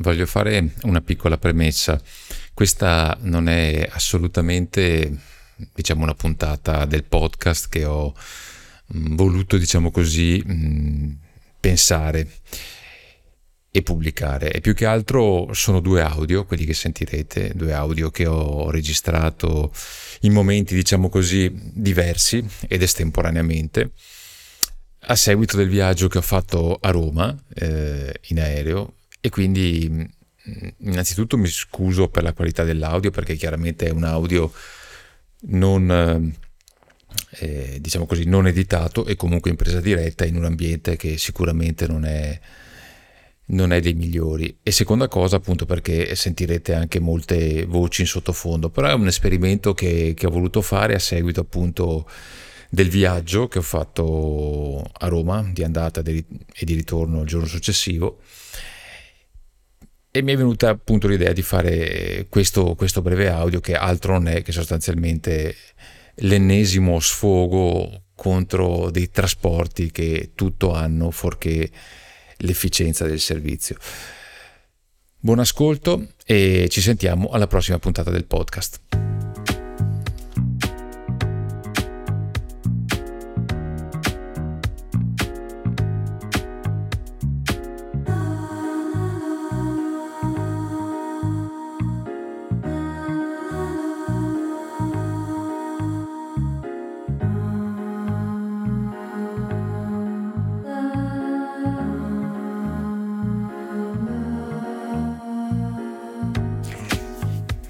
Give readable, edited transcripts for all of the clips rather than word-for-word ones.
Voglio fare una piccola premessa. Questa non è assolutamente, diciamo, una puntata del podcast che ho voluto, diciamo così, pensare e pubblicare. E più che altro sono due audio, quelli che sentirete, due audio che ho registrato in momenti, diciamo così, diversi ed estemporaneamente, a seguito del viaggio che ho fatto a Roma in aereo. E quindi innanzitutto mi scuso per la qualità dell'audio, perché chiaramente è un audio non, diciamo così, non editato e comunque in presa diretta in un ambiente che sicuramente non è dei migliori. E seconda cosa, appunto, perché sentirete anche molte voci in sottofondo, però è un esperimento che ho voluto fare a seguito, appunto, del viaggio che ho fatto a Roma di andata e di ritorno il giorno successivo. E mi è venuta appunto l'idea di fare questo breve audio, che altro non è che sostanzialmente l'ennesimo sfogo contro dei trasporti che tutto hanno fuorché l'efficienza del servizio. Buon ascolto e ci sentiamo alla prossima puntata del podcast.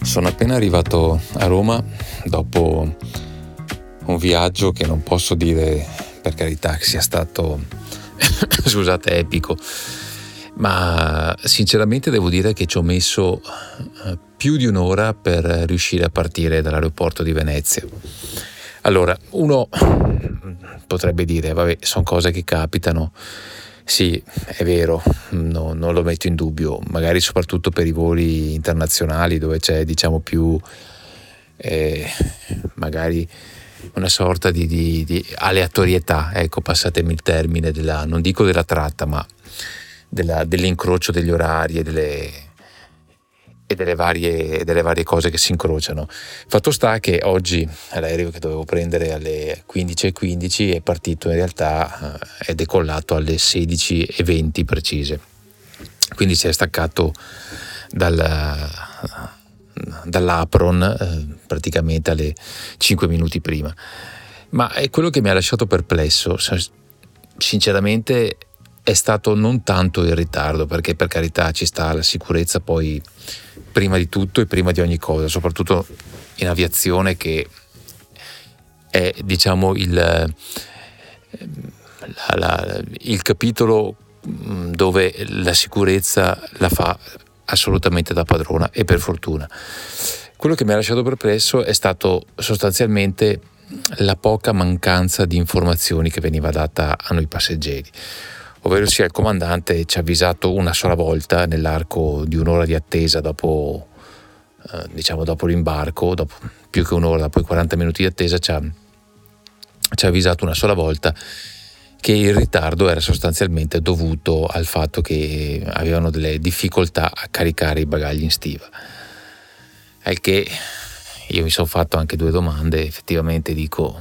Sono appena arrivato a Roma dopo un viaggio che non posso dire, per carità, che sia stato scusate, epico, ma sinceramente devo dire che ci ho messo più di un'ora per riuscire a partire dall'aeroporto di Venezia. Allora, uno potrebbe dire, vabbè, sono cose che capitano. Sì, è vero, no, non lo metto in dubbio, magari soprattutto per i voli internazionali, dove c'è, diciamo, più magari una sorta di aleatorietà, ecco, passatemi il termine, non dico della tratta, ma dell'incrocio degli orari e delle varie cose che si incrociano. Fatto sta che oggi l'aereo che dovevo prendere alle 15:15 è partito, in realtà è decollato alle 16:20 precise, quindi si è staccato dall'apron praticamente alle 5 minuti prima. Ma è quello che mi ha lasciato perplesso, sinceramente, è stato non tanto il ritardo, perché, per carità, ci sta la sicurezza poi prima di tutto e prima di ogni cosa, soprattutto in aviazione, che è, diciamo, il capitolo dove la sicurezza la fa assolutamente da padrona, e per fortuna. Quello che mi ha lasciato perplesso è stato sostanzialmente la poca mancanza di informazioni che veniva data a noi passeggeri. Ovvero sia, il comandante ci ha avvisato una sola volta nell'arco di un'ora di attesa dopo l'imbarco, dopo più che un'ora, dopo i 40 minuti di attesa, ci ha avvisato una sola volta che il ritardo era sostanzialmente dovuto al fatto che avevano delle difficoltà a caricare i bagagli in stiva. Al che io mi sono fatto anche due domande, effettivamente dico,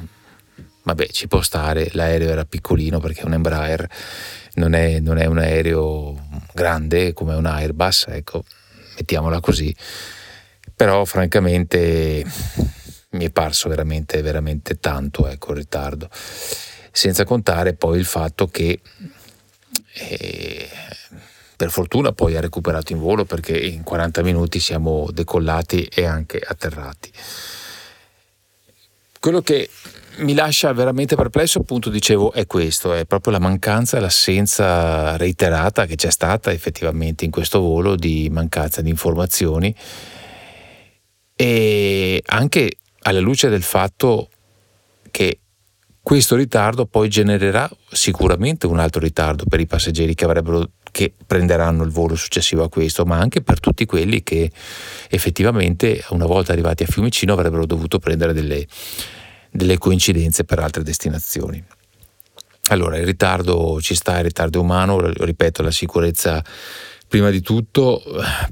vabbè, ci può stare, l'aereo era piccolino, perché un Embraer non è un aereo grande come un Airbus, ecco, mettiamola così. Però francamente mi è parso veramente, veramente tanto, ecco, il ritardo, senza contare poi il fatto che per fortuna poi ha recuperato in volo, perché in 40 minuti siamo decollati e anche atterrati. Quello che mi lascia veramente perplesso, appunto, dicevo, è questo, è proprio la mancanza, l'assenza reiterata che c'è stata effettivamente in questo volo di mancanza di informazioni, e anche alla luce del fatto che questo ritardo poi genererà sicuramente un altro ritardo per i passeggeri che prenderanno il volo successivo a questo, ma anche per tutti quelli che effettivamente, una volta arrivati a Fiumicino, avrebbero dovuto prendere delle coincidenze per altre destinazioni. Allora, il ritardo ci sta, il ritardo è umano, ripeto, la sicurezza prima di tutto,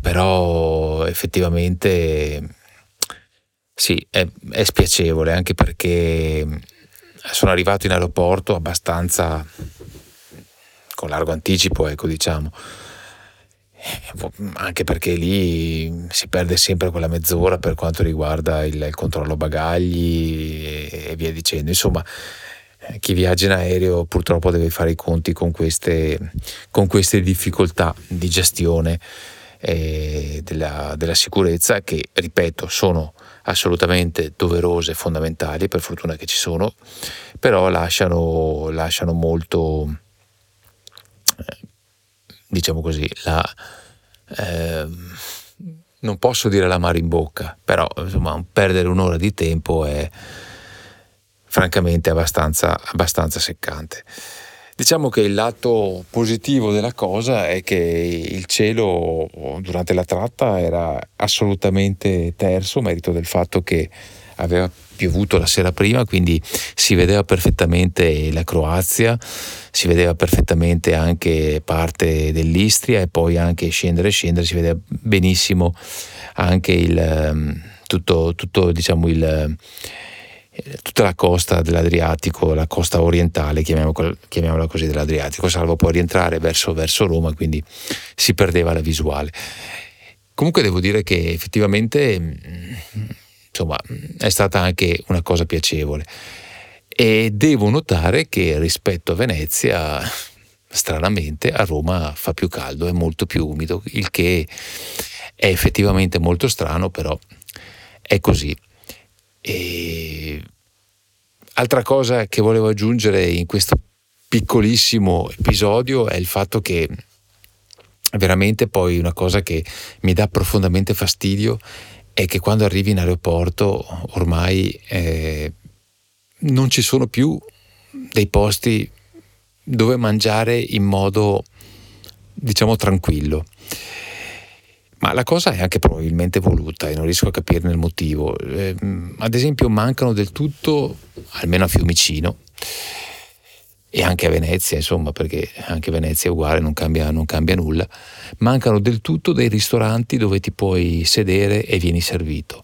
però effettivamente sì, è spiacevole, anche perché sono arrivato in aeroporto abbastanza con largo anticipo, ecco, diciamo, anche perché lì si perde sempre quella mezz'ora per quanto riguarda il controllo bagagli e via dicendo. Insomma, chi viaggia in aereo purtroppo deve fare i conti con queste difficoltà di gestione della sicurezza, che, ripeto, sono assolutamente doverose, fondamentali, per fortuna che ci sono, però lasciano molto, diciamo così, non posso dire l'amaro in bocca, però insomma perdere un'ora di tempo è francamente abbastanza seccante. Diciamo che il lato positivo della cosa è che il cielo durante la tratta era assolutamente terso, merito del fatto che aveva piovuto la sera prima, quindi si vedeva perfettamente la Croazia, si vedeva perfettamente anche parte dell'Istria, e poi anche scendere si vedeva benissimo anche tutto diciamo tutta la costa dell'Adriatico, la costa orientale, chiamiamola così, dell'Adriatico, salvo poi rientrare verso Roma, quindi si perdeva la visuale. Comunque devo dire che effettivamente, insomma, è stata anche una cosa piacevole, e devo notare che rispetto a Venezia, stranamente, a Roma fa più caldo, è molto più umido, il che è effettivamente molto strano, però è così. E altra cosa che volevo aggiungere in questo piccolissimo episodio è il fatto che veramente, poi, una cosa che mi dà profondamente fastidio è che quando arrivi in aeroporto ormai non ci sono più dei posti dove mangiare in modo, diciamo, tranquillo. Ma la cosa è anche probabilmente voluta e non riesco a capirne il motivo. Ad esempio mancano del tutto, almeno a Fiumicino e anche a Venezia, insomma, perché anche Venezia è uguale, non cambia nulla, mancano del tutto dei ristoranti dove ti puoi sedere e vieni servito.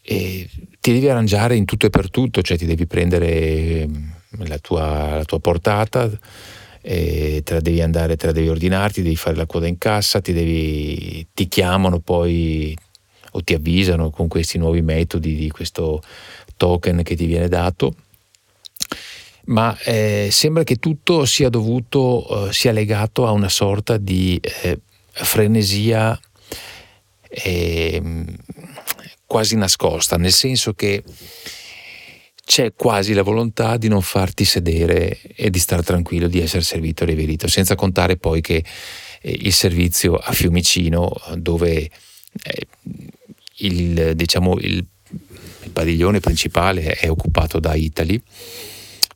E ti devi arrangiare in tutto e per tutto, cioè ti devi prendere la tua portata, e te la devi ordinarti, devi fare la coda in cassa, ti chiamano poi o ti avvisano con questi nuovi metodi di questo token che ti viene dato, ma sembra che tutto sia sia legato a una sorta di frenesia quasi nascosta, nel senso che c'è quasi la volontà di non farti sedere e di stare tranquillo, di essere servito e riverito, senza contare poi che il servizio a Fiumicino, dove il padiglione principale è occupato da Italy,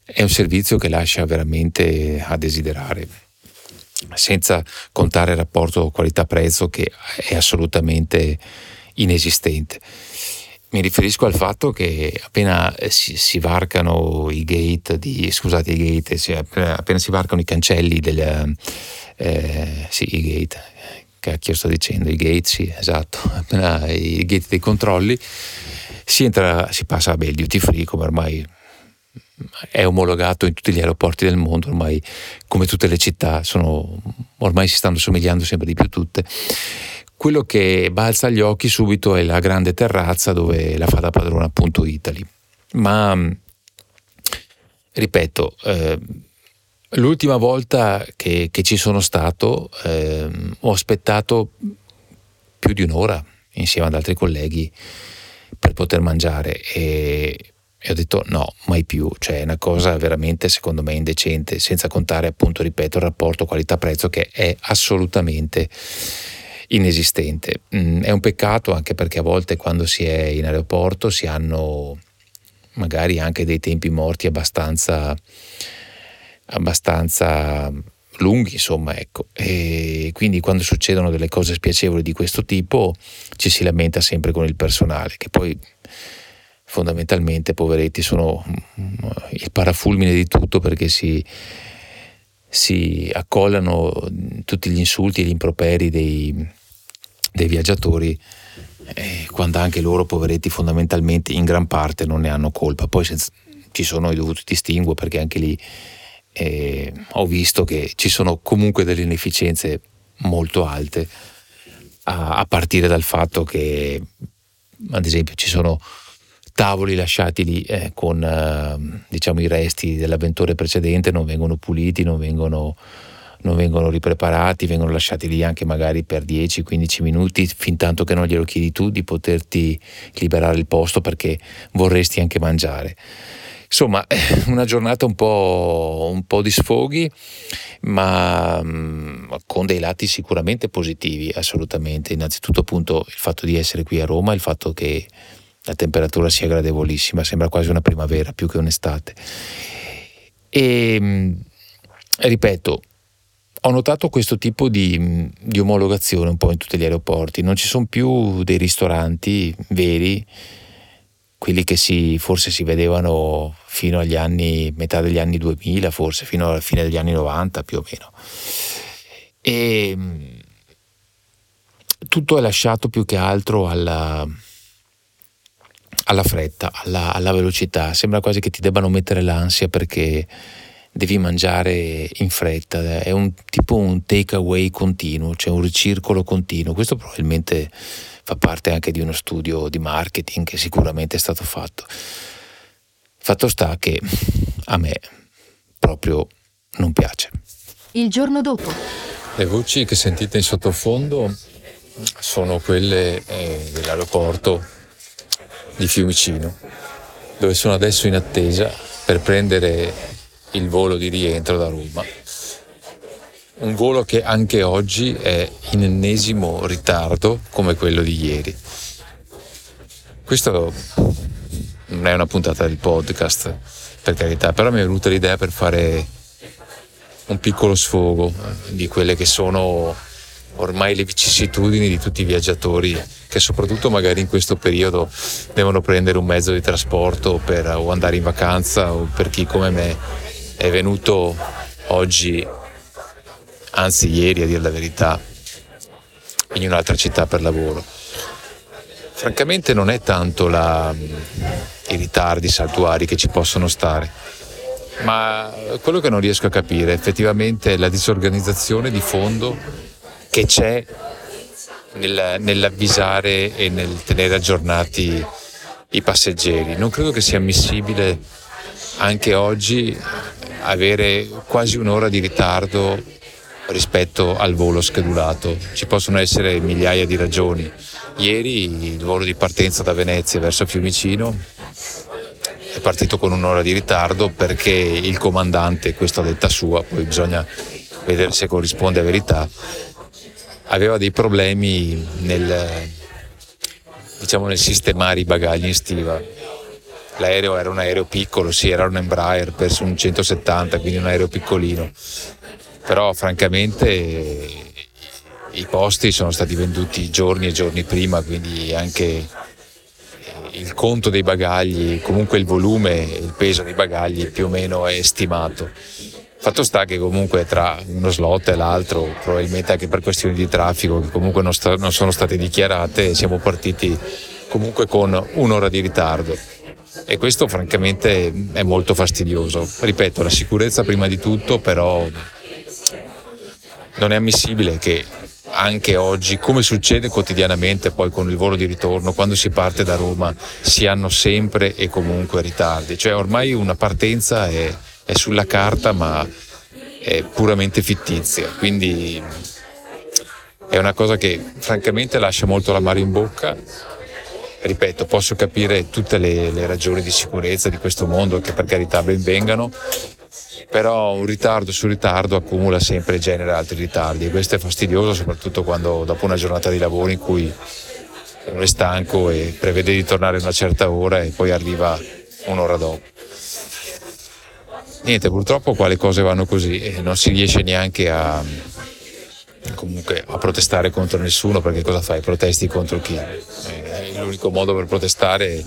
è un servizio che lascia veramente a desiderare, senza contare il rapporto qualità-prezzo, che è assolutamente inesistente. Mi riferisco al fatto che appena si varcano appena si varcano i cancelli appena i gate dei controlli, si passa, il duty free, come ormai è omologato in tutti gli aeroporti del mondo, ormai come tutte le città ormai si stanno somigliando sempre di più tutte. Quello che balza agli occhi subito è la grande terrazza dove la fa da padrona appunto Italy. Ma, ripeto, l'ultima volta che ci sono stato ho aspettato più di un'ora insieme ad altri colleghi per poter mangiare, e ho detto no, mai più. Cioè, è una cosa veramente, secondo me, indecente, senza contare, appunto, ripeto, il rapporto qualità-prezzo, che è assolutamente inesistente. È un peccato, anche perché a volte quando si è in aeroporto si hanno magari anche dei tempi morti abbastanza lunghi, insomma, ecco, e quindi quando succedono delle cose spiacevoli di questo tipo ci si lamenta sempre con il personale, che poi fondamentalmente, poveretti, sono il parafulmine di tutto, perché si si accollano tutti gli insulti e gli improperi dei viaggiatori, quando anche loro, poveretti, fondamentalmente in gran parte non ne hanno colpa. Poi ci sono i dovuti distinguo, perché anche lì ho visto che ci sono comunque delle inefficienze molto alte, a partire dal fatto che, ad esempio, ci sono tavoli lasciati lì con diciamo i resti dell'avventore precedente, non vengono puliti, non vengono ripreparati, vengono lasciati lì anche magari per 10-15 minuti, fin tanto che non glielo chiedi tu di poterti liberare il posto perché vorresti anche mangiare. Insomma, una giornata un po' di sfoghi, ma con dei lati sicuramente positivi, assolutamente. Innanzitutto, appunto, il fatto di essere qui a Roma, il fatto che la temperatura sia gradevolissima, sembra quasi una primavera più che un'estate. E ripeto, ho notato questo tipo di omologazione un po' in tutti gli aeroporti. Non ci sono più dei ristoranti veri, quelli che forse si vedevano fino agli anni, metà degli anni 2000, forse fino alla fine degli anni 90 più o meno. E tutto è lasciato più che altro alla fretta, alla velocità. Sembra quasi che ti debbano mettere l'ansia perché devi mangiare in fretta. È un take away continuo, cioè un ricircolo continuo. Questo probabilmente fa parte anche di uno studio di marketing che sicuramente è stato fatto. Fatto sta che a me proprio non piace. Il giorno dopo. Le voci che sentite in sottofondo sono quelle dell'aeroporto di Fiumicino, dove sono adesso in attesa per prendere il volo di rientro da Roma. Un volo che anche oggi è in ennesimo ritardo come quello di ieri. Questa non è una puntata del podcast, per carità, però mi è venuta l'idea per fare un piccolo sfogo di quelle che sono ormai le vicissitudini di tutti i viaggiatori che, soprattutto magari in questo periodo, devono prendere un mezzo di trasporto o andare in vacanza, o per chi come me è venuto oggi, anzi ieri a dire la verità, in un'altra città per lavoro. Francamente non è tanto i ritardi saltuari che ci possono stare, ma quello che non riesco a capire effettivamente è la disorganizzazione di fondo che c'è nell'avvisare e nel tenere aggiornati i passeggeri. Non credo che sia ammissibile anche oggi avere quasi un'ora di ritardo rispetto al volo schedulato. Ci possono essere migliaia di ragioni. Ieri il volo di partenza da Venezia verso Fiumicino è partito con un'ora di ritardo perché il comandante, questa detta sua, poi bisogna vedere se corrisponde a verità, aveva dei problemi nel sistemare i bagagli in stiva. L'aereo era un aereo piccolo, sì, era un Embraer per un 170, quindi un aereo piccolino. Però francamente i posti sono stati venduti giorni e giorni prima, quindi anche il conto dei bagagli, comunque il volume e il peso dei bagagli più o meno è stimato. Fatto sta che comunque tra uno slot e l'altro, probabilmente anche per questioni di traffico che comunque non sono state dichiarate, siamo partiti comunque con un'ora di ritardo. E questo francamente è molto fastidioso. Ripeto, la sicurezza prima di tutto, però non è ammissibile che anche oggi, come succede quotidianamente poi con il volo di ritorno, quando si parte da Roma si hanno sempre e comunque ritardi. Cioè ormai una partenza è sulla carta, ma è puramente fittizia. Quindi è una cosa che francamente lascia molto l'amaro in bocca. Ripeto, posso capire tutte le ragioni di sicurezza di questo mondo, che per carità ben vengano, però un ritardo su ritardo accumula sempre e genera altri ritardi, e questo è fastidioso, soprattutto quando dopo una giornata di lavoro in cui uno è stanco e prevede di tornare a una certa ora e poi arriva un'ora dopo. Niente, purtroppo quale cose vanno così e non si riesce neanche comunque a protestare contro nessuno, perché cosa fai? Protesti contro chi? L'unico modo per protestare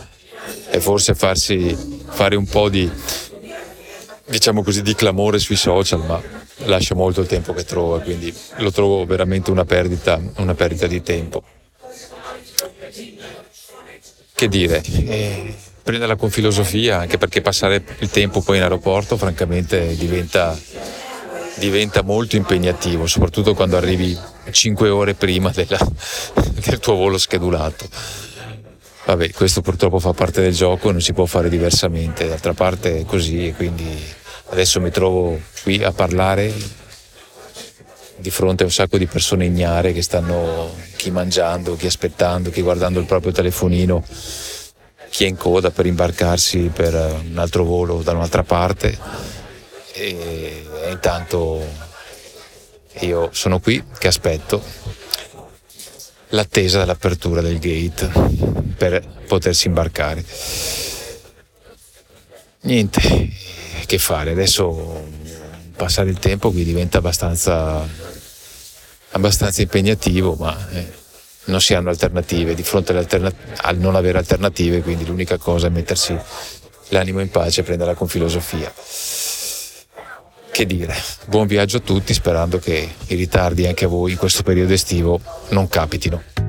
è forse farsi fare un po' di, diciamo così, di clamore sui social, ma lascia molto il tempo che trova, quindi lo trovo veramente una perdita di tempo. Che dire, prenderla con filosofia, anche perché passare il tempo poi in aeroporto francamente diventa molto impegnativo, soprattutto quando arrivi 5 ore prima del tuo volo schedulato. Vabbè, questo purtroppo fa parte del gioco e non si può fare diversamente, d'altra parte è così, e quindi adesso mi trovo qui a parlare di fronte a un sacco di persone ignare che stanno, chi mangiando, chi aspettando, chi guardando il proprio telefonino, chi è in coda per imbarcarsi per un altro volo da un'altra parte, e intanto io sono qui che aspetto l'attesa dell'apertura del gate per potersi imbarcare. Niente, che fare, adesso passare il tempo qui diventa abbastanza impegnativo, ma non si hanno alternative, di fronte al non avere alternative, quindi l'unica cosa è mettersi l'animo in pace e prenderla con filosofia. Che dire, buon viaggio a tutti, sperando che i ritardi anche a voi in questo periodo estivo non capitino.